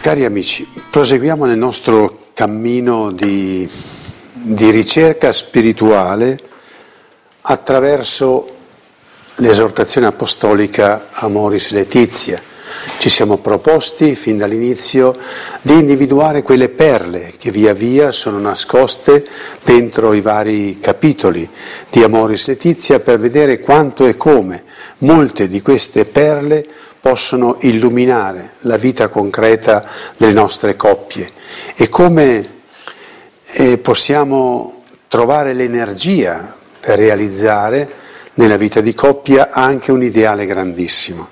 Cari amici, proseguiamo nel nostro cammino di ricerca spirituale attraverso l'esortazione apostolica Amoris Laetitia. Ci siamo proposti fin dall'inizio di individuare quelle perle che via via sono nascoste dentro i vari capitoli di Amoris Laetitia per vedere quanto e come molte di queste perle possono illuminare la vita concreta delle nostre coppie e come possiamo trovare l'energia per realizzare nella vita di coppia anche un ideale grandissimo.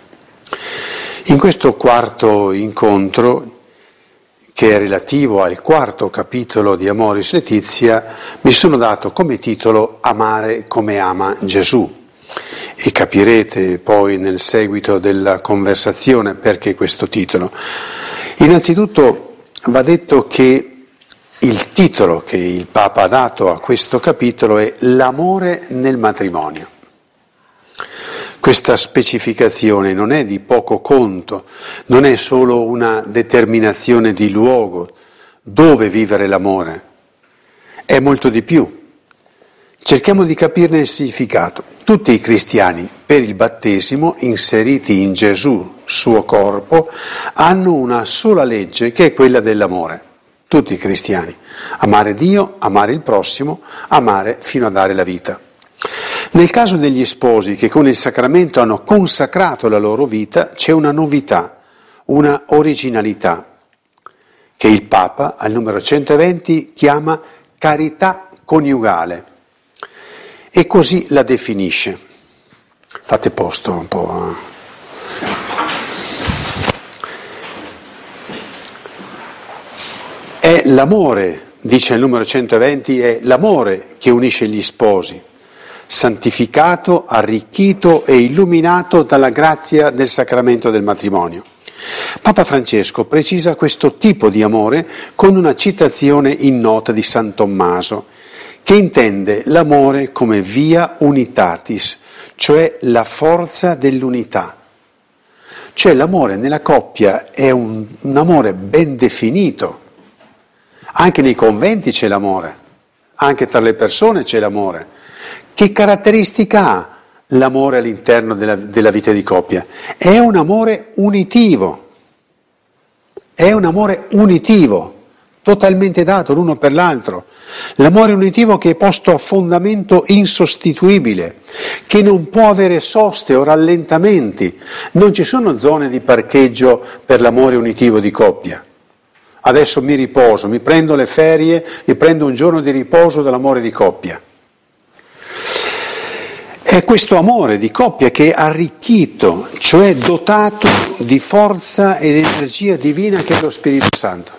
In questo quarto incontro, che è relativo al quarto capitolo di Amoris Laetitia, mi sono dato come titolo Amare come ama Gesù. E capirete poi nel seguito della conversazione perché questo titolo. Innanzitutto va detto che il titolo che il Papa ha dato a questo capitolo è L'amore nel matrimonio. Questa specificazione non è di poco conto, non è solo una determinazione di luogo, dove vivere l'amore, è molto di più. Cerchiamo di capirne il significato. Tutti i cristiani, per il battesimo, inseriti in Gesù, suo corpo, hanno una sola legge che è quella dell'amore. Tutti i cristiani. Amare Dio, amare il prossimo, amare fino a dare la vita. Nel caso degli sposi che con il sacramento hanno consacrato la loro vita, c'è una novità, una originalità, che il Papa, al numero 120, chiama carità coniugale. E così la definisce. Fate posto un po'. È l'amore, dice il numero 120, è l'amore che unisce gli sposi, santificato, arricchito e illuminato dalla grazia del sacramento del matrimonio. Papa Francesco precisa questo tipo di amore con una citazione in nota di San Tommaso, che intende l'amore come via unitatis, cioè la forza dell'unità. Cioè l'amore nella coppia è un amore ben definito. Anche nei conventi c'è l'amore, anche tra le persone c'è l'amore. Che caratteristica ha l'amore all'interno della vita di coppia? È un amore unitivo, totalmente dato l'uno per l'altro, l'amore unitivo che è posto a fondamento insostituibile, che non può avere soste o rallentamenti, non ci sono zone di parcheggio per l'amore unitivo di coppia. Adesso mi riposo, mi prendo le ferie, mi prendo un giorno di riposo dall'amore di coppia. È questo amore di coppia che è arricchito, cioè dotato di forza ed energia divina che è lo Spirito Santo.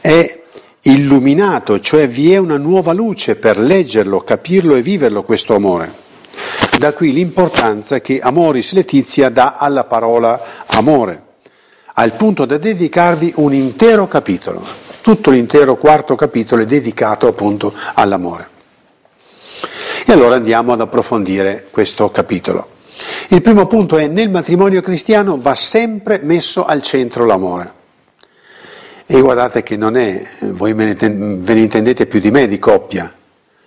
È illuminato, cioè vi è una nuova luce per leggerlo, capirlo e viverlo questo amore. Da qui l'importanza che Amoris Laetitia dà alla parola amore, al punto da dedicarvi un intero capitolo. Tutto l'intero quarto capitolo è dedicato appunto all'amore. E allora andiamo ad approfondire questo capitolo. Il primo punto è: nel matrimonio cristiano va sempre messo al centro l'amore. E guardate che non è, voi ve ne intendete più di me di coppia,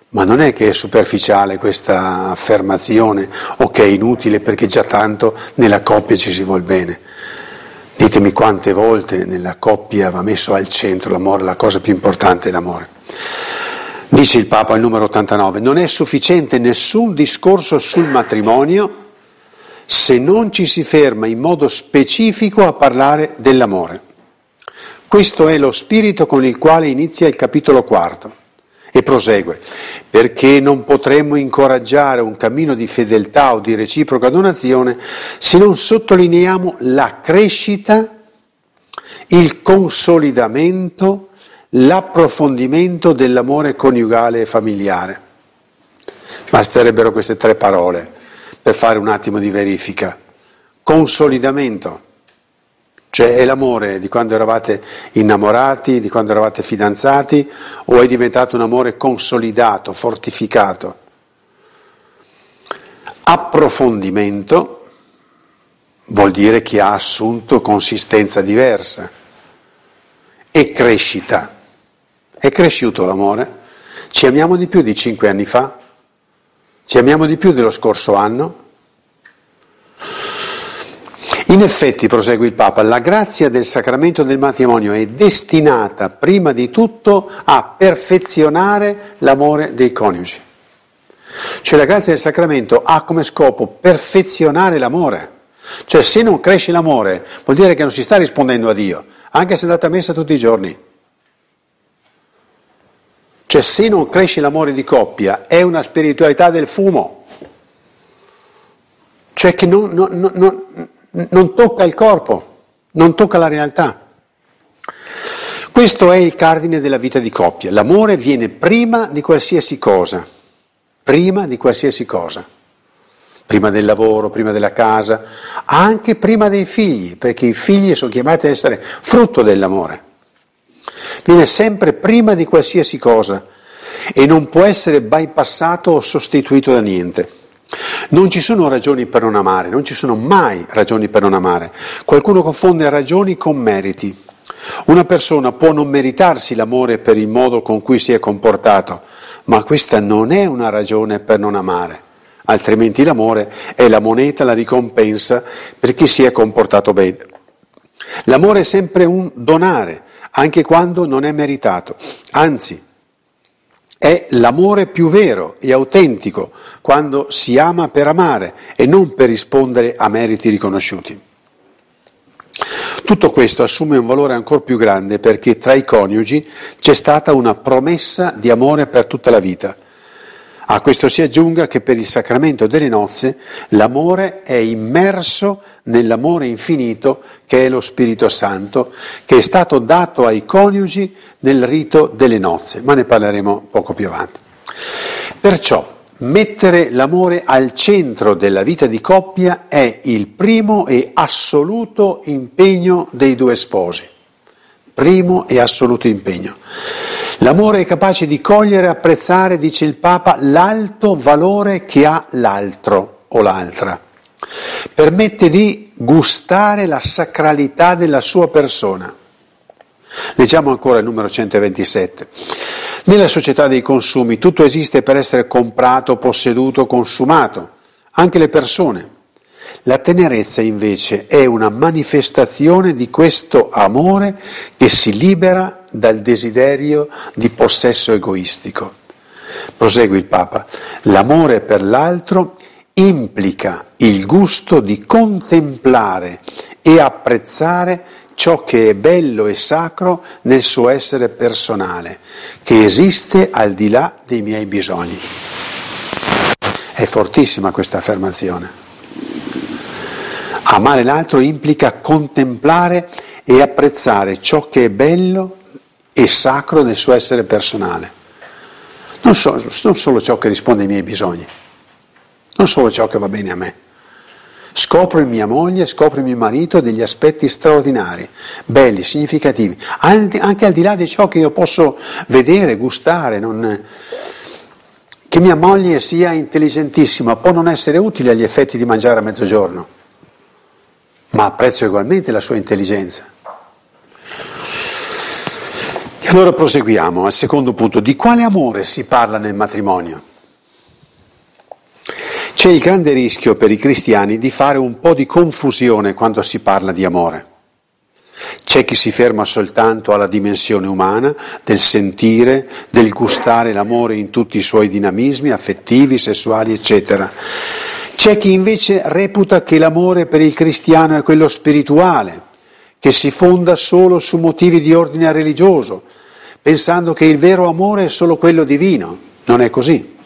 ma non è che è superficiale questa affermazione o che è inutile perché già tanto nella coppia ci si vuol bene. Ditemi quante volte nella coppia va messo al centro l'amore, la cosa più importante è l'amore. Dice il Papa al numero 89, non è sufficiente nessun discorso sul matrimonio se non ci si ferma in modo specifico a parlare dell'amore. Questo è lo spirito con il quale inizia il capitolo quarto e prosegue, perché non potremmo incoraggiare un cammino di fedeltà o di reciproca donazione se non sottolineiamo la crescita, il consolidamento, l'approfondimento dell'amore coniugale e familiare. Basterebbero queste tre parole per fare un attimo di verifica. Consolidamento. Cioè è l'amore di quando eravate innamorati, di quando eravate fidanzati, o è diventato un amore consolidato, fortificato? Approfondimento, vuol dire che ha assunto consistenza diversa e crescita. È cresciuto l'amore. Ci amiamo di più di 5 anni fa? Ci amiamo di più dello scorso anno? In effetti, prosegue il Papa, la grazia del sacramento del matrimonio è destinata prima di tutto a perfezionare l'amore dei coniugi. Cioè la grazia del sacramento ha come scopo perfezionare l'amore. Cioè se non cresce l'amore vuol dire che non si sta rispondendo a Dio, anche se andate a messa tutti i giorni. Cioè se non cresce l'amore di coppia è una spiritualità del fumo. Cioè che non tocca il corpo, non tocca la realtà. Questo è il cardine della vita di coppia. L'amore viene prima di qualsiasi cosa. Prima di qualsiasi cosa. Prima del lavoro, prima della casa, anche prima dei figli, perché i figli sono chiamati a essere frutto dell'amore. Viene sempre prima di qualsiasi cosa e non può essere bypassato o sostituito da niente. Non ci sono ragioni per non amare, non ci sono mai ragioni per non amare. Qualcuno confonde ragioni con meriti. Una persona può non meritarsi l'amore per il modo con cui si è comportato, ma questa non è una ragione per non amare. Altrimenti l'amore è la moneta, la ricompensa per chi si è comportato bene. L'amore è sempre un donare, anche quando non è meritato. Anzi, è l'amore più vero e autentico, quando si ama per amare e non per rispondere a meriti riconosciuti. Tutto questo assume un valore ancora più grande perché tra i coniugi c'è stata una promessa di amore per tutta la vita. A questo si aggiunga che per il sacramento delle nozze l'amore è immerso nell'amore infinito che è lo Spirito Santo, che è stato dato ai coniugi nel rito delle nozze, ma ne parleremo poco più avanti. Perciò mettere l'amore al centro della vita di coppia è il primo e assoluto impegno dei due sposi. Primo e assoluto impegno. L'amore è capace di cogliere e apprezzare, dice il Papa, l'alto valore che ha l'altro o l'altra. Permette di gustare la sacralità della sua persona. Leggiamo ancora il numero 127. Nella società dei consumi tutto esiste per essere comprato, posseduto, consumato, anche le persone. La tenerezza invece è una manifestazione di questo amore che si libera dal desiderio di possesso egoistico. Prosegue il Papa, l'amore per l'altro implica il gusto di contemplare e apprezzare ciò che è bello e sacro nel suo essere personale, che esiste al di là dei miei bisogni. È fortissima questa affermazione. Amare l'altro implica contemplare e apprezzare ciò che è bello e sacro nel suo essere personale. Non solo ciò che risponde ai miei bisogni, non solo ciò che va bene a me. Scopro in mia moglie, scopro in mio marito degli aspetti straordinari, belli, significativi, anche al di là di ciò che io posso vedere, gustare, che mia moglie sia intelligentissima, può non essere utile agli effetti di mangiare a mezzogiorno. Ma apprezzo ugualmente la sua intelligenza. E allora proseguiamo al secondo punto. Di quale amore si parla nel matrimonio? C'è il grande rischio per i cristiani di fare un po' di confusione quando si parla di amore. C'è chi si ferma soltanto alla dimensione umana, del sentire, del gustare l'amore in tutti i suoi dinamismi affettivi, sessuali, eccetera. C'è chi invece reputa che l'amore per il cristiano è quello spirituale, che si fonda solo su motivi di ordine religioso, pensando che il vero amore è solo quello divino. Non è così.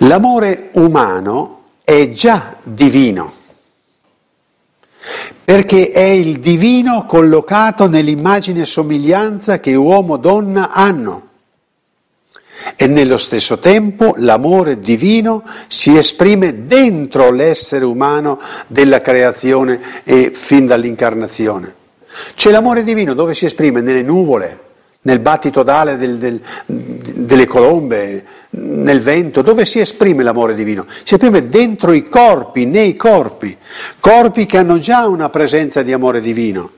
L'amore umano è già divino, perché è il divino collocato nell'immagine e somiglianza che uomo e donna hanno. E nello stesso tempo l'amore divino si esprime dentro l'essere umano della creazione e fin dall'incarnazione. C'è l'amore divino dove si esprime? Nelle nuvole, nel battito d'ale delle colombe, nel vento, dove si esprime l'amore divino? Si esprime dentro i corpi, nei corpi, corpi che hanno già una presenza di amore divino.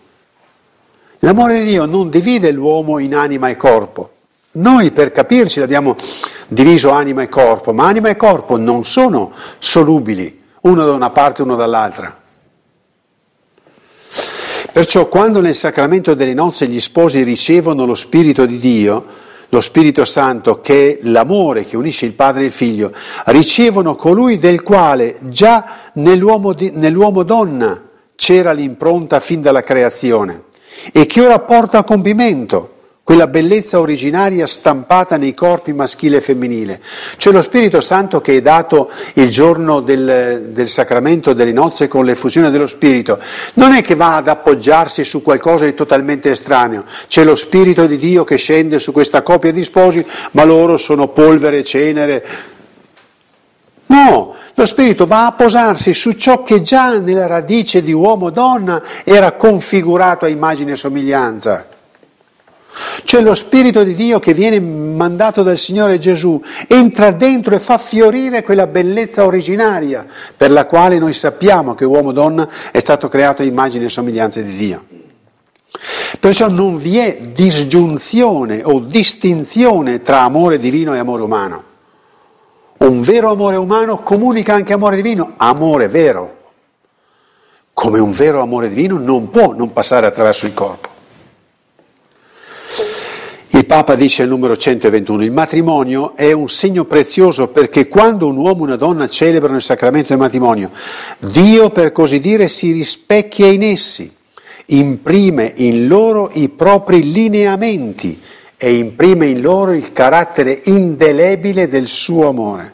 L'amore di Dio non divide l'uomo in anima e corpo. Noi per capirci l'abbiamo diviso anima e corpo, ma anima e corpo non sono solubili, uno da una parte e uno dall'altra. Perciò quando nel sacramento delle nozze gli sposi ricevono lo Spirito di Dio, lo Spirito Santo, che è l'amore che unisce il Padre e il Figlio, ricevono colui del quale già nell'uomo-donna c'era l'impronta fin dalla creazione e che ora porta a compimento quella bellezza originaria stampata nei corpi maschile e femminile. C'è lo Spirito Santo che è dato il giorno del sacramento delle nozze con l'effusione dello Spirito. Non è che va ad appoggiarsi su qualcosa di totalmente estraneo. C'è lo Spirito di Dio che scende su questa coppia di sposi, ma loro sono polvere e cenere. No, lo Spirito va a posarsi su ciò che già nella radice di uomo-donna era configurato a immagine e somiglianza. C'è lo Spirito di Dio che viene mandato dal Signore Gesù, entra dentro e fa fiorire quella bellezza originaria per la quale noi sappiamo che uomo e donna è stato creato a immagine e somiglianza di Dio. Perciò non vi è disgiunzione o distinzione tra amore divino e amore umano. Un vero amore umano comunica anche amore divino, amore vero. Come un vero amore divino non può non passare attraverso il corpo. Il Papa dice al numero 121, il matrimonio è un segno prezioso perché quando un uomo e una donna celebrano il sacramento del matrimonio, Dio per così dire si rispecchia in essi, imprime in loro i propri lineamenti e imprime in loro il carattere indelebile del suo amore.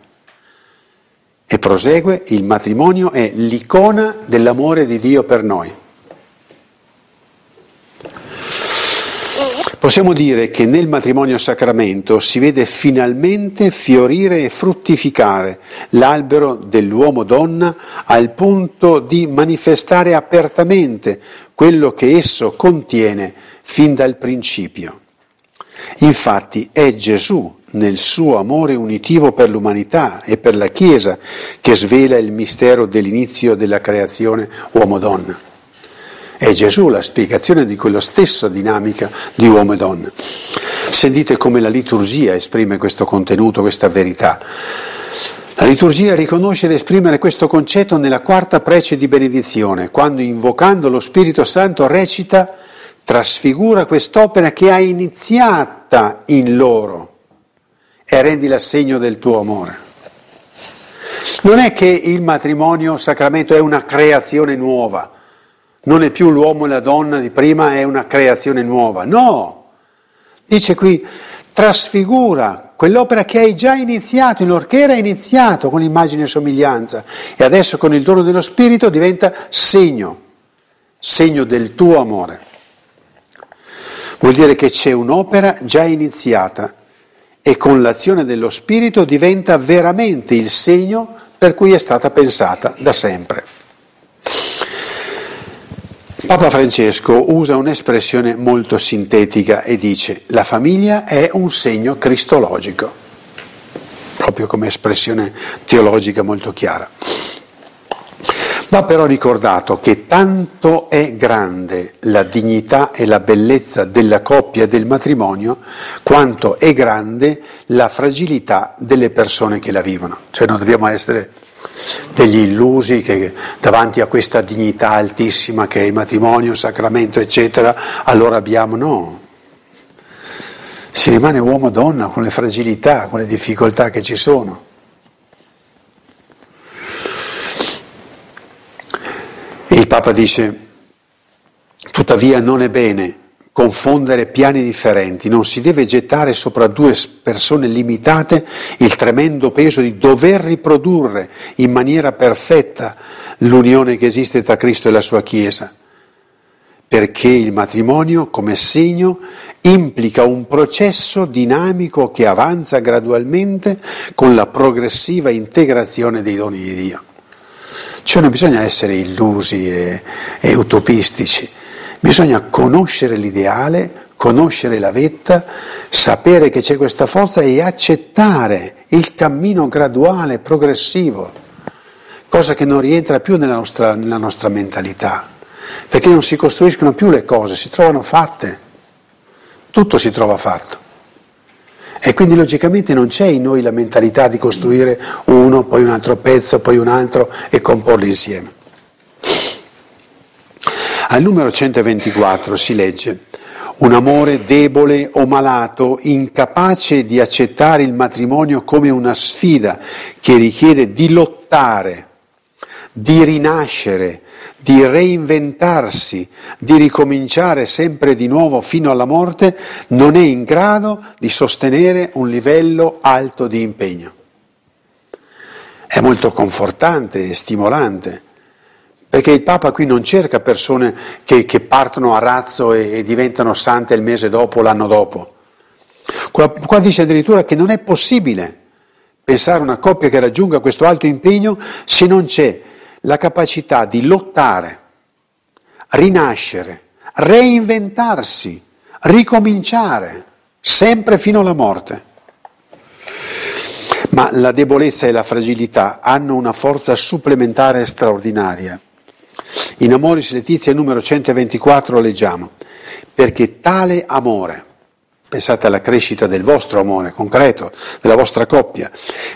E prosegue, il matrimonio è l'icona dell'amore di Dio per noi. Possiamo dire che nel matrimonio sacramento si vede finalmente fiorire e fruttificare l'albero dell'uomo-donna al punto di manifestare apertamente quello che esso contiene fin dal principio. Infatti è Gesù nel suo amore unitivo per l'umanità e per la Chiesa che svela il mistero dell'inizio della creazione uomo-donna. È Gesù la spiegazione di quella stessa dinamica di uomo e donna. Sentite come la liturgia esprime questo contenuto, questa verità. La liturgia riconosce ed esprime questo concetto nella quarta prece di benedizione, quando invocando lo Spirito Santo recita, trasfigura quest'opera che hai iniziata in loro e rendila segno del tuo amore. Non è che il matrimonio sacramento è una creazione nuova, non è più l'uomo e la donna di prima, è una creazione nuova. No! Dice qui, trasfigura quell'opera che hai già iniziato, in loro, che era iniziato con immagine e somiglianza, e adesso con il dono dello Spirito diventa segno del tuo amore. Vuol dire che c'è un'opera già iniziata e con l'azione dello Spirito diventa veramente il segno per cui è stata pensata da sempre. Papa Francesco usa un'espressione molto sintetica e dice: la famiglia è un segno cristologico, proprio come espressione teologica molto chiara. Va però ricordato che tanto è grande la dignità e la bellezza della coppia e del matrimonio, quanto è grande la fragilità delle persone che la vivono. Cioè non dobbiamo essere degli illusi che davanti a questa dignità altissima che è il matrimonio, il sacramento eccetera, allora abbiamo, no, si rimane uomo e donna con le fragilità, con le difficoltà che ci sono. E il Papa dice: tuttavia non è bene confondere piani differenti, non si deve gettare sopra due persone limitate il tremendo peso di dover riprodurre in maniera perfetta l'unione che esiste tra Cristo e la sua Chiesa, perché il matrimonio come segno implica un processo dinamico che avanza gradualmente con la progressiva integrazione dei doni di Dio. Cioè non bisogna essere illusi e utopistici. Bisogna conoscere l'ideale, conoscere la vetta, sapere che c'è questa forza e accettare il cammino graduale, progressivo, cosa che non rientra più nella nostra mentalità, perché non si costruiscono più le cose, si trovano fatte, tutto si trova fatto. E quindi logicamente non c'è in noi la mentalità di costruire uno, poi un altro pezzo, poi un altro e comporli insieme. Al numero 124 si legge: un amore debole o malato, incapace di accettare il matrimonio come una sfida che richiede di lottare, di rinascere, di reinventarsi, di ricominciare sempre di nuovo fino alla morte, non è in grado di sostenere un livello alto di impegno. È molto confortante e stimolante, perché il Papa qui non cerca persone che partono a razzo e diventano sante il mese dopo, l'anno dopo. Qua dice addirittura che non è possibile pensare a una coppia che raggiunga questo alto impegno se non c'è la capacità di lottare, rinascere, reinventarsi, ricominciare, sempre fino alla morte. Ma la debolezza e la fragilità hanno una forza supplementare straordinaria. In Amoris Laetitia numero 124 leggiamo: perché tale amore, pensate alla crescita del vostro amore concreto, della vostra coppia,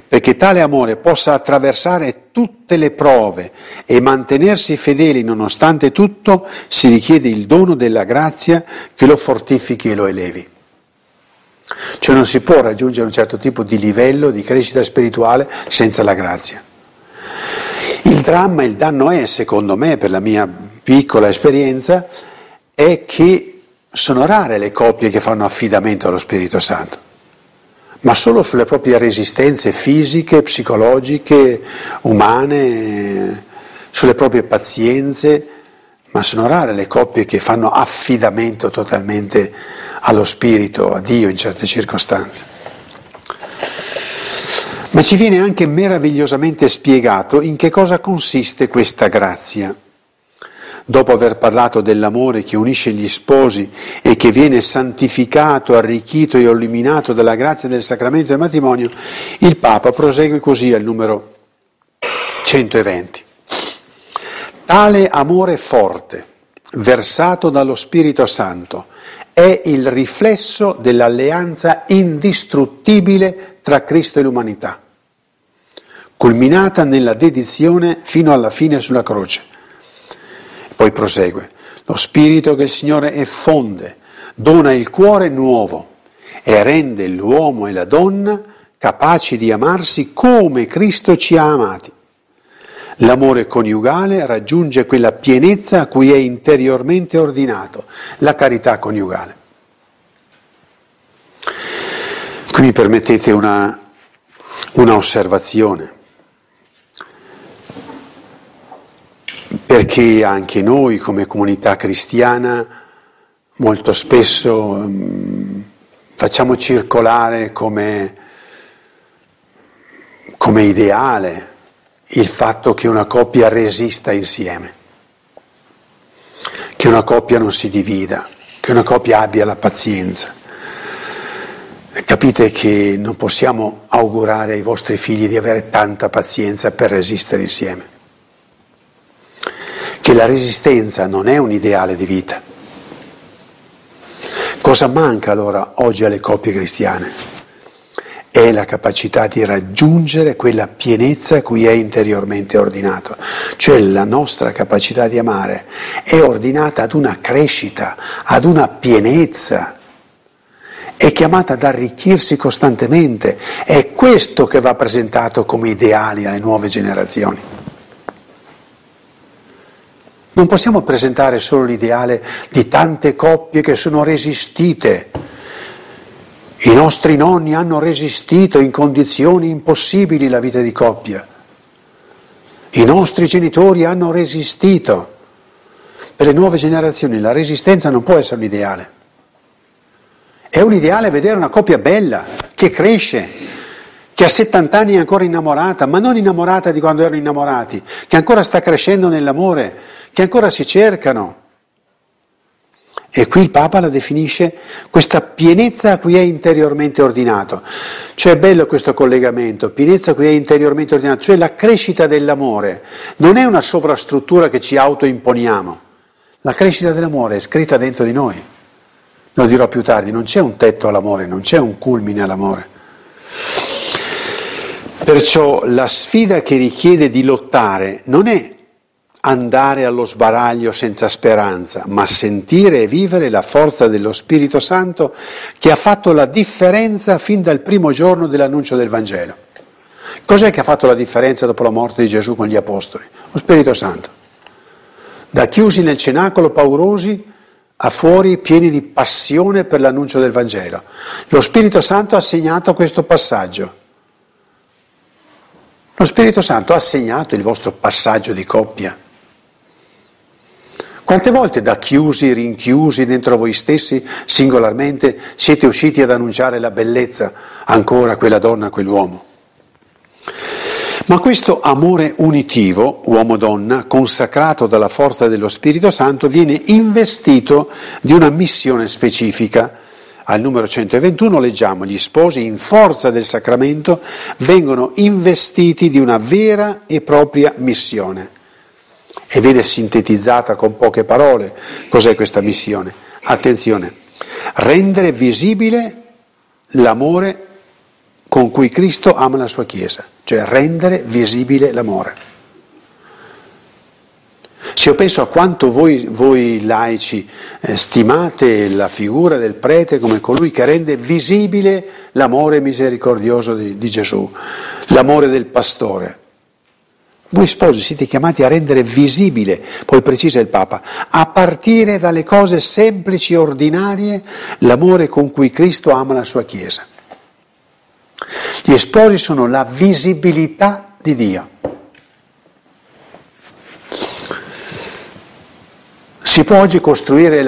perché tale amore possa attraversare tutte le prove e mantenersi fedeli nonostante tutto, si richiede il dono della grazia che lo fortifichi e lo elevi. Cioè non si può raggiungere un certo tipo di livello di crescita spirituale senza la grazia. Il dramma, il danno è, secondo me, per la mia piccola esperienza, è che sono rare le coppie che fanno affidamento allo Spirito Santo, ma solo sulle proprie resistenze fisiche, psicologiche, umane, sulle proprie pazienze, ma sono rare le coppie che fanno affidamento totalmente allo Spirito, a Dio in certe circostanze. Ma ci viene anche meravigliosamente spiegato in che cosa consiste questa grazia. Dopo aver parlato dell'amore che unisce gli sposi e che viene santificato, arricchito e illuminato dalla grazia del sacramento del matrimonio, il Papa prosegue così al numero 120. Tale amore forte, versato dallo Spirito Santo, è il riflesso dell'alleanza indistruttibile tra Cristo e l'umanità, culminata nella dedizione fino alla fine sulla croce. Poi prosegue: lo spirito che il Signore effonde dona il cuore nuovo e rende l'uomo e la donna capaci di amarsi come Cristo ci ha amati. L'amore coniugale raggiunge quella pienezza a cui è interiormente ordinato, la carità coniugale. Qui mi permettete una osservazione. Perché anche noi come comunità cristiana molto spesso facciamo circolare come ideale il fatto che una coppia resista insieme, che una coppia non si divida, che una coppia abbia la pazienza. Capite che non possiamo augurare ai vostri figli di avere tanta pazienza per resistere insieme. Che la resistenza non è un ideale di vita. Cosa manca allora oggi alle coppie cristiane? È la capacità di raggiungere quella pienezza a cui è interiormente ordinato. Cioè la nostra capacità di amare è ordinata ad una crescita, ad una pienezza. È chiamata ad arricchirsi costantemente. È questo che va presentato come ideali alle nuove generazioni. Non possiamo presentare solo l'ideale di tante coppie che sono resistite. I nostri nonni hanno resistito in condizioni impossibili la vita di coppia. I nostri genitori hanno resistito. Per le nuove generazioni la resistenza non può essere un ideale. È un ideale vedere una coppia bella, che cresce, che a 70 anni è ancora innamorata, ma non innamorata di quando erano innamorati, che ancora sta crescendo nell'amore, che ancora si cercano. E qui il Papa la definisce questa pienezza a cui è interiormente ordinato. Cioè è bello questo collegamento, pienezza a cui è interiormente ordinato, cioè la crescita dell'amore. Non è una sovrastruttura che ci autoimponiamo. La crescita dell'amore è scritta dentro di noi. Lo dirò più tardi, non c'è un tetto all'amore, non c'è un culmine all'amore. Perciò la sfida che richiede di lottare non è andare allo sbaraglio senza speranza, ma sentire e vivere la forza dello Spirito Santo che ha fatto la differenza fin dal primo giorno dell'annuncio del Vangelo. Cos'è che ha fatto la differenza dopo la morte di Gesù con gli Apostoli? Lo Spirito Santo. Da chiusi nel cenacolo paurosi a fuori pieni di passione per l'annuncio del Vangelo. Lo Spirito Santo ha segnato questo passaggio. Lo Spirito Santo ha segnato il vostro passaggio di coppia. Quante volte da chiusi, rinchiusi dentro voi stessi, singolarmente, siete usciti ad annunciare la bellezza ancora a quella donna, a quell'uomo? Ma questo amore unitivo, uomo-donna, consacrato dalla forza dello Spirito Santo, viene investito di una missione specifica. Al numero 121 leggiamo: gli sposi, in forza del sacramento, vengono investiti di una vera e propria missione. E viene sintetizzata con poche parole cos'è questa missione. Attenzione, rendere visibile l'amore con cui Cristo ama la sua Chiesa, cioè rendere visibile l'amore. Se io penso a quanto voi laici stimate la figura del prete come colui che rende visibile l'amore misericordioso di Gesù, l'amore del pastore, voi sposi siete chiamati a rendere visibile, poi precisa il Papa, a partire dalle cose semplici e ordinarie, l'amore con cui Cristo ama la sua Chiesa. Gli sposi sono la visibilità di Dio. Si può oggi costruire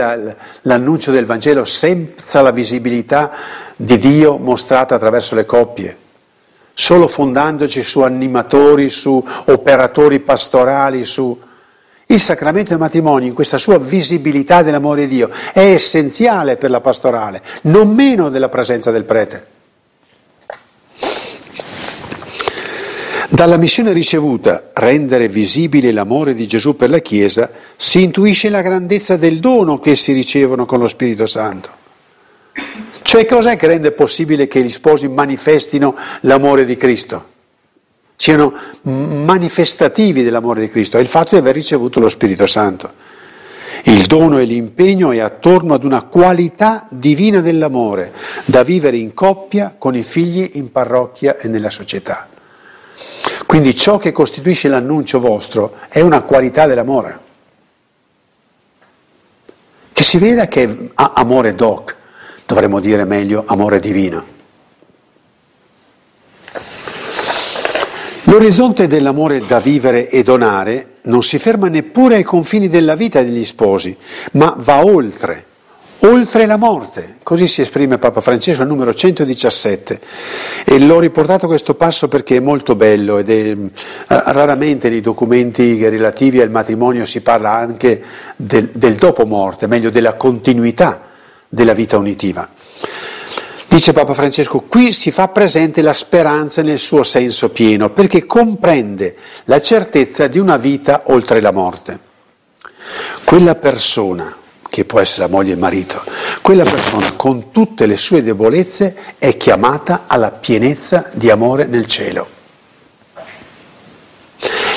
l'annuncio del Vangelo senza la visibilità di Dio mostrata attraverso le coppie? Solo fondandoci su animatori, su operatori pastorali, su... Il sacramento del matrimonio, in questa sua visibilità dell'amore di Dio, è essenziale per la pastorale, non meno della presenza del prete. Dalla missione ricevuta, rendere visibile l'amore di Gesù per la Chiesa, si intuisce la grandezza del dono che essi ricevono con lo Spirito Santo. Cioè, cos'è che rende possibile che gli sposi manifestino l'amore di Cristo? Siano manifestativi dell'amore di Cristo? È il fatto di aver ricevuto lo Spirito Santo. Il dono e l'impegno è attorno ad una qualità divina dell'amore, da vivere in coppia, con i figli, in parrocchia e nella società. Quindi ciò che costituisce l'annuncio vostro è una qualità dell'amore. Che si veda che è amore doc. Dovremmo dire meglio amore divino. L'orizzonte dell'amore da vivere e donare non si ferma neppure ai confini della vita degli sposi, ma va oltre la morte. Così si esprime Papa Francesco al numero 117. E l'ho riportato questo passo perché è molto bello ed è raramente nei documenti relativi al matrimonio si parla anche del dopo morte, meglio della continuità della vita unitiva. Dice Papa Francesco: qui si fa presente la speranza nel suo senso pieno, perché comprende la certezza di una vita oltre la morte. Quella persona, che può essere la moglie e il marito, quella persona con tutte le sue debolezze è chiamata alla pienezza di amore nel cielo.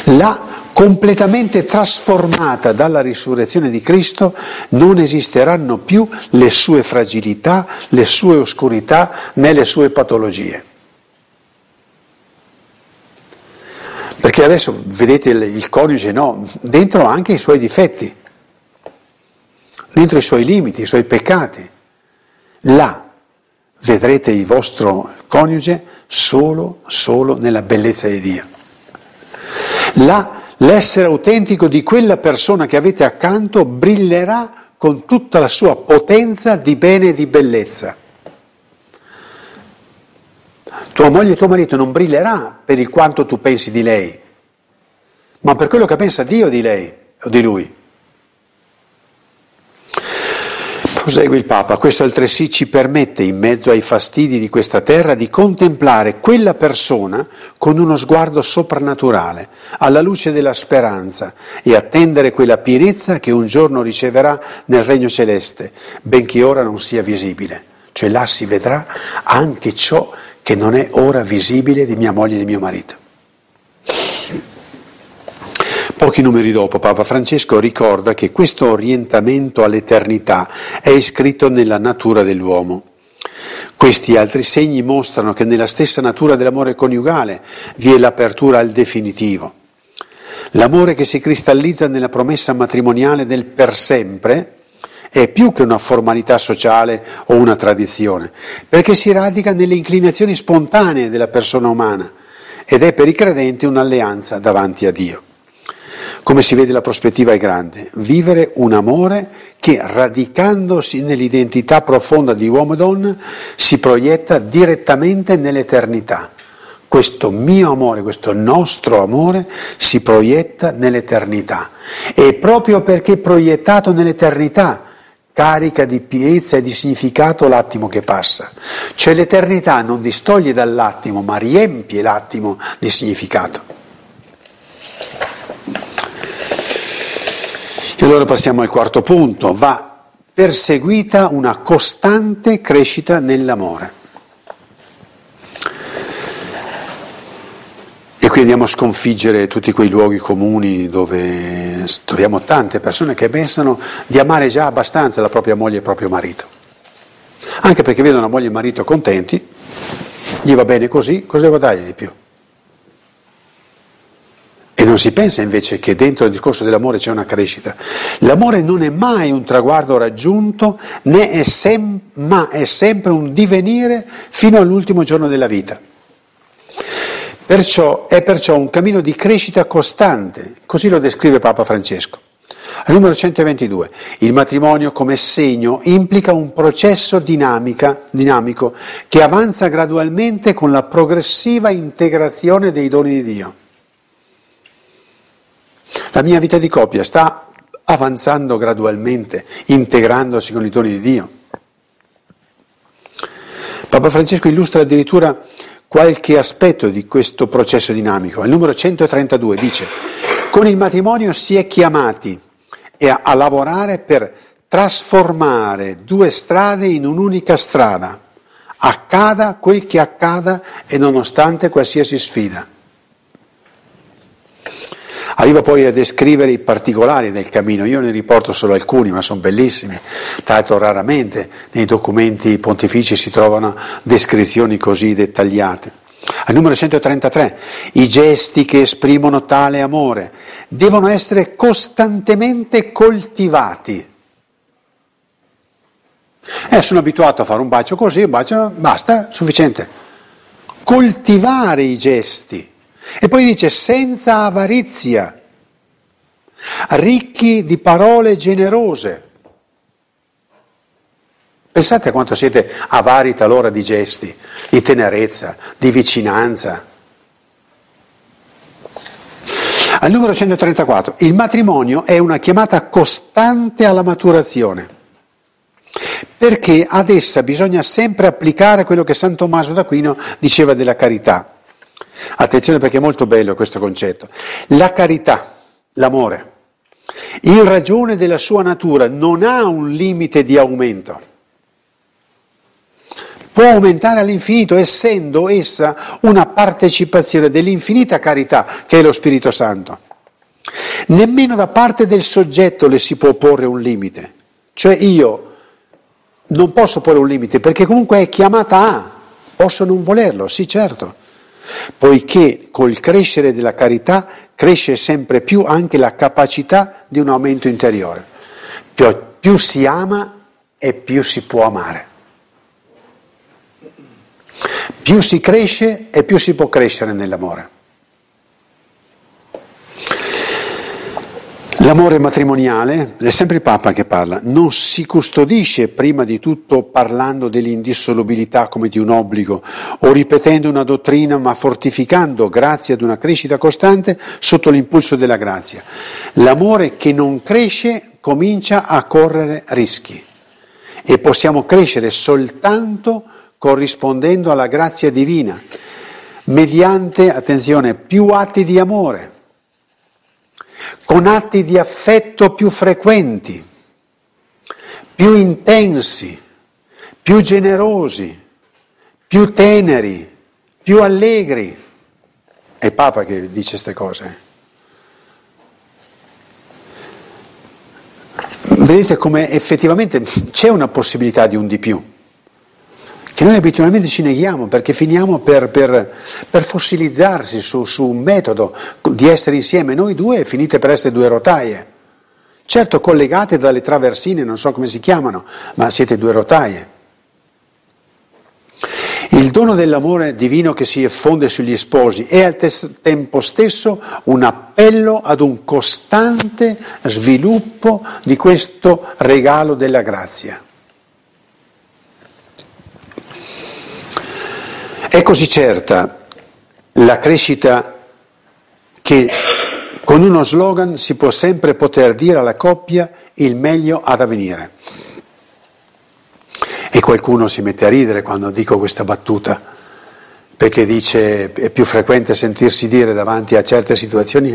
La completamente trasformata dalla risurrezione di Cristo, non esisteranno più le sue fragilità, le sue oscurità, né le sue patologie. Perché adesso vedete il coniuge, no, dentro anche i suoi difetti, dentro i suoi limiti, i suoi peccati. Là vedrete il vostro coniuge solo nella bellezza di Dio. Là l'essere autentico di quella persona che avete accanto brillerà con tutta la sua potenza di bene e di bellezza. Tua moglie e tuo marito non brillerà per il quanto tu pensi di lei, ma per quello che pensa Dio di lei o di lui. Prosegue il Papa, questo altresì ci permette, in mezzo ai fastidi di questa terra, di contemplare quella persona con uno sguardo soprannaturale, alla luce della speranza, e attendere quella pienezza che un giorno riceverà nel regno celeste, benché ora non sia visibile. Cioè là si vedrà anche ciò che non è ora visibile di mia moglie e di mio marito. Pochi numeri dopo Papa Francesco ricorda che questo orientamento all'eternità è iscritto nella natura dell'uomo. Questi altri segni mostrano che nella stessa natura dell'amore coniugale vi è l'apertura al definitivo. L'amore che si cristallizza nella promessa matrimoniale del per sempre è più che una formalità sociale o una tradizione, perché si radica nelle inclinazioni spontanee della persona umana ed è per i credenti un'alleanza davanti a Dio. Come si vede, la prospettiva è grande: vivere un amore che, radicandosi nell'identità profonda di uomo e donna, si proietta direttamente nell'eternità. Questo mio amore, questo nostro amore si proietta nell'eternità, e proprio perché proiettato nell'eternità carica di pienezza e di significato l'attimo che passa. Cioè l'eternità non distoglie dall'attimo, ma riempie l'attimo di significato. E allora passiamo al quarto punto: va perseguita una costante crescita nell'amore. E qui andiamo a sconfiggere tutti quei luoghi comuni dove troviamo tante persone che pensano di amare già abbastanza la propria moglie e il proprio marito. Anche perché vedono moglie e marito contenti, gli va bene così, cosa devo dargli di più? E non si pensa invece che dentro il discorso dell'amore c'è una crescita. L'amore non è mai un traguardo raggiunto, né è ma è sempre un divenire fino all'ultimo giorno della vita. È perciò un cammino di crescita costante, così lo descrive Papa Francesco. Al numero 122, il matrimonio come segno implica un processo dinamico che avanza gradualmente con la progressiva integrazione dei doni di Dio. La mia vita di coppia sta avanzando gradualmente, integrandosi con i doni di Dio. Papa Francesco illustra addirittura qualche aspetto di questo processo dinamico. Al numero 132 dice: con il matrimonio si è chiamati a lavorare per trasformare due strade in un'unica strada, accada quel che accada e nonostante qualsiasi sfida. Arriva poi a descrivere i particolari del cammino, io ne riporto solo alcuni, ma sono bellissimi. Tra l'altro raramente nei documenti pontifici si trovano descrizioni così dettagliate. Al numero 133, i gesti che esprimono tale amore devono essere costantemente coltivati. Sono abituato a fare un bacio così, un bacio, basta, sufficiente. Coltivare i gesti. E poi dice: senza avarizia, ricchi di parole generose. Pensate a quanto siete avari talora di gesti, di tenerezza, di vicinanza. Al numero 134, il matrimonio è una chiamata costante alla maturazione, perché ad essa bisogna sempre applicare quello che San Tommaso d'Aquino diceva della carità. Attenzione, perché è molto bello questo concetto. La carità, l'amore, in ragione della sua natura non ha un limite di aumento, può aumentare all'infinito, essendo essa una partecipazione dell'infinita carità che è lo Spirito Santo. Nemmeno da parte del soggetto le si può porre un limite, cioè io non posso porre un limite perché comunque è chiamata a, posso non volerlo, sì certo. Poiché col crescere della carità cresce sempre più anche la capacità di un aumento interiore. Più si ama e più si può amare. Più si cresce e più si può crescere nell'amore. L'amore matrimoniale, è sempre il Papa che parla, non si custodisce prima di tutto parlando dell'indissolubilità come di un obbligo o ripetendo una dottrina, ma fortificando grazie ad una crescita costante sotto l'impulso della grazia. L'amore che non cresce comincia a correre rischi e possiamo crescere soltanto corrispondendo alla grazia divina, mediante, attenzione, più atti di amore, con atti di affetto più frequenti, più intensi, più generosi, più teneri, più allegri. È Papa che dice queste cose. Vedete come effettivamente c'è una possibilità di un di più, che noi abitualmente ci neghiamo perché finiamo per fossilizzarsi su un metodo di essere insieme. Noi due finite per essere due rotaie, certo collegate dalle traversine, non so come si chiamano, ma siete due rotaie. Il dono dell'amore divino che si effonde sugli sposi è al tempo stesso un appello ad un costante sviluppo di questo regalo della grazia. È così certa la crescita che con uno slogan si può sempre poter dire alla coppia il meglio ad avvenire. E qualcuno si mette a ridere quando dico questa battuta, perché dice è più frequente sentirsi dire davanti a certe situazioni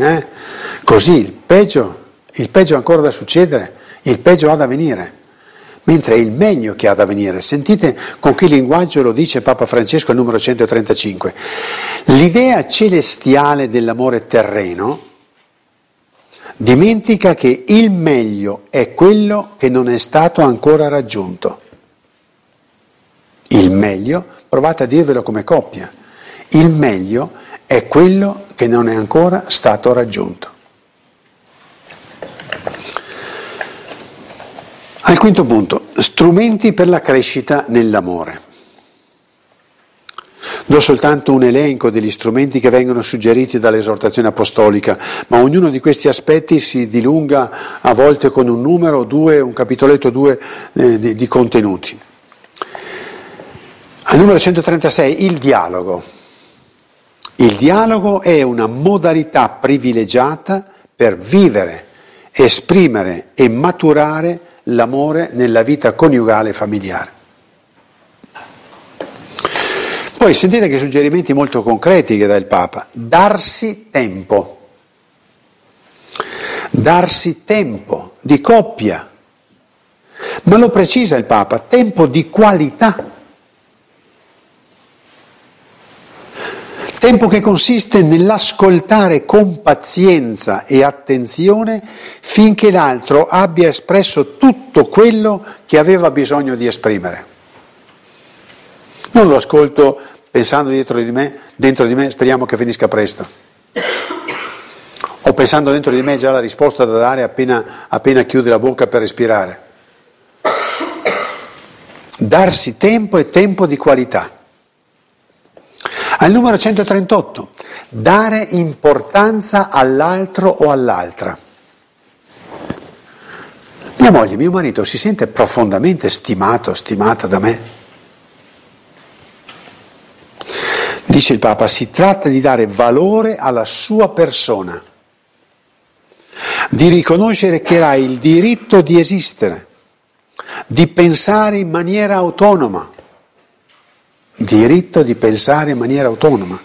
così, il peggio ancora da succedere, il peggio ha da venire, mentre è il meglio che ha da venire. Sentite con che linguaggio lo dice Papa Francesco al numero 135. L'idea celestiale dell'amore terreno dimentica che il meglio è quello che non è stato ancora raggiunto. Il meglio, provate a dirvelo come coppia, il meglio è quello che non è ancora stato raggiunto. Al quinto punto, strumenti per la crescita nell'amore. Non soltanto un elenco degli strumenti che vengono suggeriti dall'esortazione apostolica, ma ognuno di questi aspetti si dilunga a volte con un numero, due, un capitoletto, due di contenuti. Al numero 136, il dialogo. Il dialogo è una modalità privilegiata per vivere, esprimere e maturare l'amore nella vita coniugale e familiare. Poi sentite che suggerimenti molto concreti che dà il Papa. Darsi tempo. Darsi tempo di coppia. Ma lo precisa il Papa, tempo di qualità. Tempo che consiste nell'ascoltare con pazienza e attenzione finché l'altro abbia espresso tutto quello che aveva bisogno di esprimere. Non lo ascolto pensando dentro di me speriamo che finisca presto, o pensando dentro di me già la risposta da dare appena chiude la bocca per respirare. Darsi tempo e tempo di qualità. Al numero 138, dare importanza all'altro o all'altra. Mia moglie, mio marito si sente profondamente stimato, stimata da me. Dice il Papa, si tratta di dare valore alla sua persona, di riconoscere che ha il diritto di esistere, di pensare in maniera autonoma. Diritto di pensare in maniera autonoma,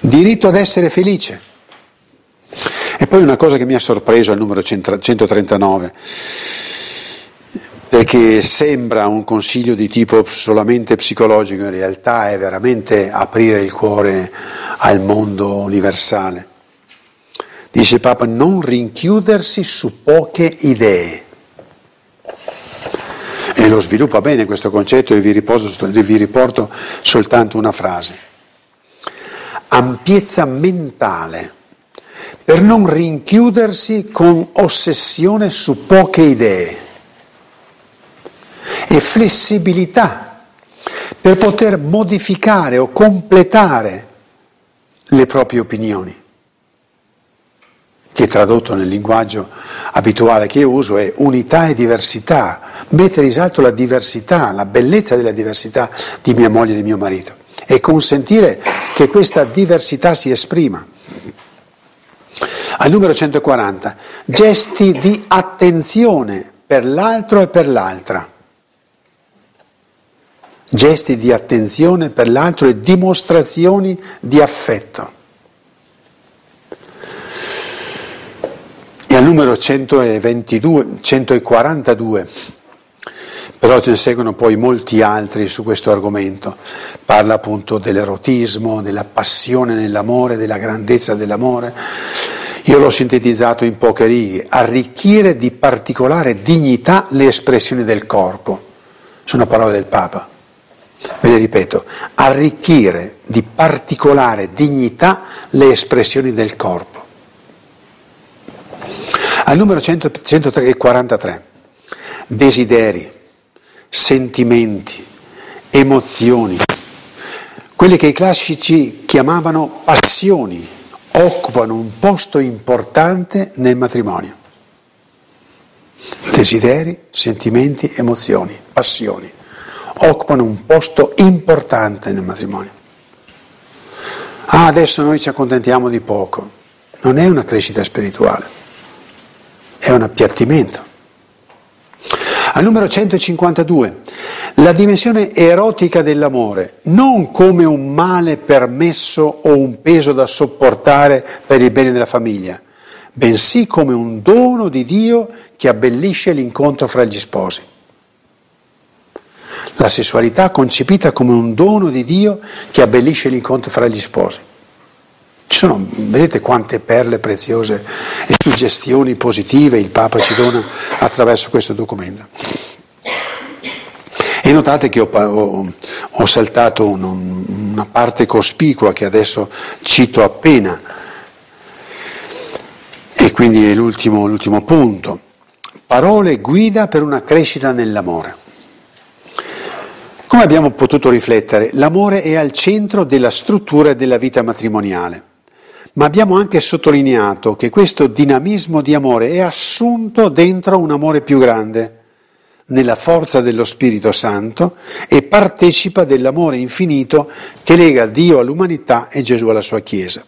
diritto ad essere felice. E poi una cosa che mi ha sorpreso al numero 139, perché sembra un consiglio di tipo solamente psicologico, in realtà è veramente aprire il cuore al mondo universale. Dice il Papa, non rinchiudersi su poche idee. E lo sviluppa bene questo concetto e vi riporto soltanto una frase. Ampiezza mentale, per non rinchiudersi con ossessione su poche idee, e flessibilità per poter modificare o completare le proprie opinioni, che tradotto nel linguaggio abituale che io uso è unità e diversità, mettere in risalto la diversità, la bellezza della diversità di mia moglie e di mio marito, e consentire che questa diversità si esprima. Al numero 140, gesti di attenzione per l'altro e per l'altra. gesti di attenzione per l'altro e dimostrazioni di affetto. E al numero 142, però ce ne seguono poi molti altri su questo argomento, parla appunto dell'erotismo, della passione nell'amore, della grandezza dell'amore. Io l'ho sintetizzato in poche righe: arricchire di particolare dignità le espressioni del corpo. Sono parole del Papa, ve le ripeto: arricchire di particolare dignità le espressioni del corpo. Al numero 143, desideri, sentimenti, emozioni, quelle che i classici chiamavano passioni, occupano un posto importante nel matrimonio. Desideri, sentimenti, emozioni, passioni occupano un posto importante nel matrimonio. Ah, adesso noi ci accontentiamo di poco. Non è una crescita spirituale, è un appiattimento. Al numero 152, la dimensione erotica dell'amore, non come un male permesso o un peso da sopportare per il bene della famiglia, bensì come un dono di Dio che abbellisce l'incontro fra gli sposi. La sessualità concepita come un dono di Dio che abbellisce l'incontro fra gli sposi. Ci sono, vedete quante perle preziose e suggestioni positive il Papa ci dona attraverso questo documento. E notate che ho saltato una parte cospicua che adesso cito appena, e quindi è l'ultimo punto: parole guida per una crescita nell'amore. Come abbiamo potuto riflettere, l'amore è al centro della struttura e della vita matrimoniale, ma abbiamo anche sottolineato che questo dinamismo di amore è assunto dentro un amore più grande, nella forza dello Spirito Santo, e partecipa dell'amore infinito che lega Dio all'umanità e Gesù alla sua Chiesa.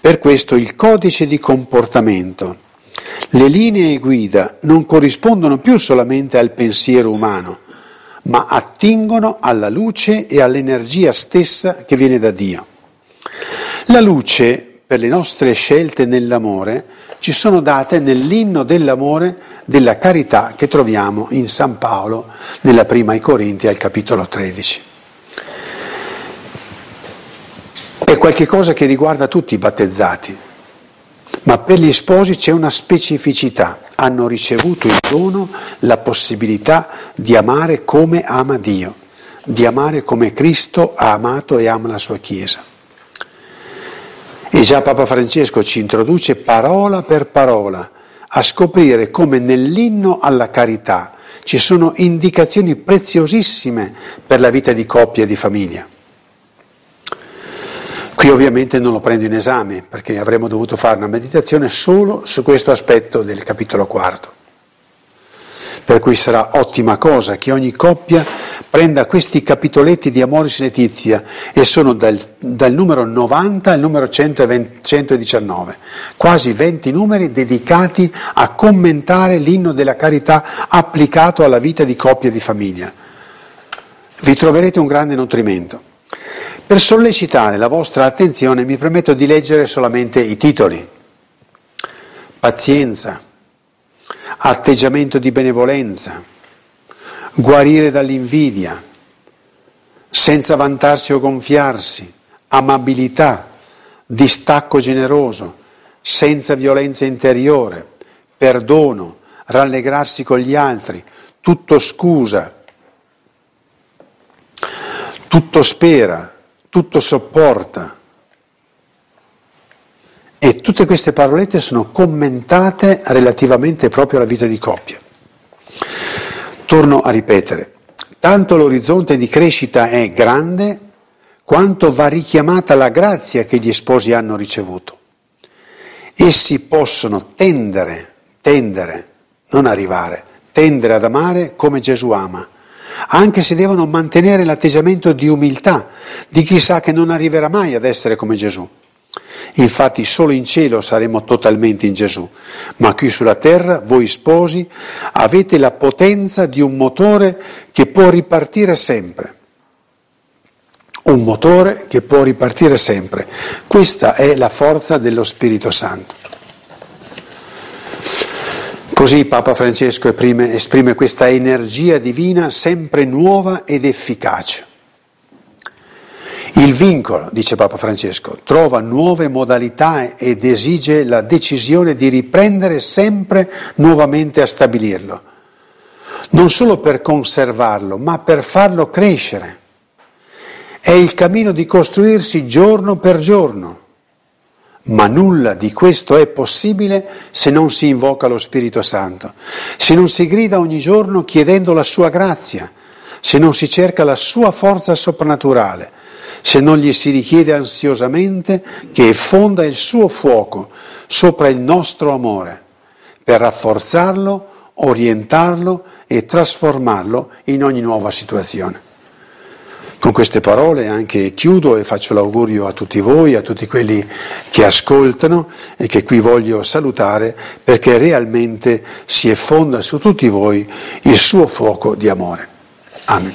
Per questo il codice di comportamento, le linee guida non corrispondono più solamente al pensiero umano, ma attingono alla luce e all'energia stessa che viene da Dio. La luce per le nostre scelte nell'amore ci sono date nell'inno dell'amore, della carità, che troviamo in San Paolo nella prima ai Corinzi al capitolo 13. È qualche cosa che riguarda tutti i battezzati, ma per gli sposi c'è una specificità: hanno ricevuto il dono, la possibilità di amare come ama Dio, di amare come Cristo ha amato e ama la sua Chiesa. E già Papa Francesco ci introduce parola per parola a scoprire come nell'inno alla carità ci sono indicazioni preziosissime per la vita di coppia e di famiglia. Qui ovviamente non lo prendo in esame, perché avremmo dovuto fare una meditazione solo su questo aspetto del capitolo 4. Per cui sarà ottima cosa che ogni coppia prenda questi capitoletti di Amoris Laetitia, e sono dal numero 90 al numero 119, quasi 20 numeri dedicati a commentare l'inno della carità applicato alla vita di coppia e di famiglia. Vi troverete un grande nutrimento. Per sollecitare la vostra attenzione mi permetto di leggere solamente i titoli: pazienza, atteggiamento di benevolenza, guarire dall'invidia, senza vantarsi o gonfiarsi, amabilità, distacco generoso, senza violenza interiore, perdono, rallegrarsi con gli altri, tutto scusa, tutto spera, tutto sopporta. E tutte queste parolette sono commentate relativamente proprio alla vita di coppia. Torno a ripetere: tanto l'orizzonte di crescita è grande, quanto va richiamata la grazia che gli sposi hanno ricevuto. Essi possono tendere, non arrivare, tendere ad amare come Gesù ama, anche se devono mantenere l'atteggiamento di umiltà di chi sa che non arriverà mai ad essere come Gesù. Infatti solo in cielo saremo totalmente in Gesù, ma qui sulla terra voi sposi avete la potenza di un motore che può ripartire sempre. Un motore che può ripartire sempre. Questa è la forza dello Spirito Santo. Così Papa Francesco esprime questa energia divina sempre nuova ed efficace. Il vincolo, dice Papa Francesco, trova nuove modalità ed esige la decisione di riprendere sempre nuovamente a stabilirlo, non solo per conservarlo, ma per farlo crescere. È il cammino di costruirsi giorno per giorno, ma nulla di questo è possibile se non si invoca lo Spirito Santo, se non si grida ogni giorno chiedendo la sua grazia, se non si cerca la sua forza soprannaturale, se non gli si richiede ansiosamente che effonda il suo fuoco sopra il nostro amore, per rafforzarlo, orientarlo e trasformarlo in ogni nuova situazione. Con queste parole anche chiudo e faccio l'augurio a tutti voi, a tutti quelli che ascoltano e che qui voglio salutare, perché realmente si effonda su tutti voi il suo fuoco di amore. Amen.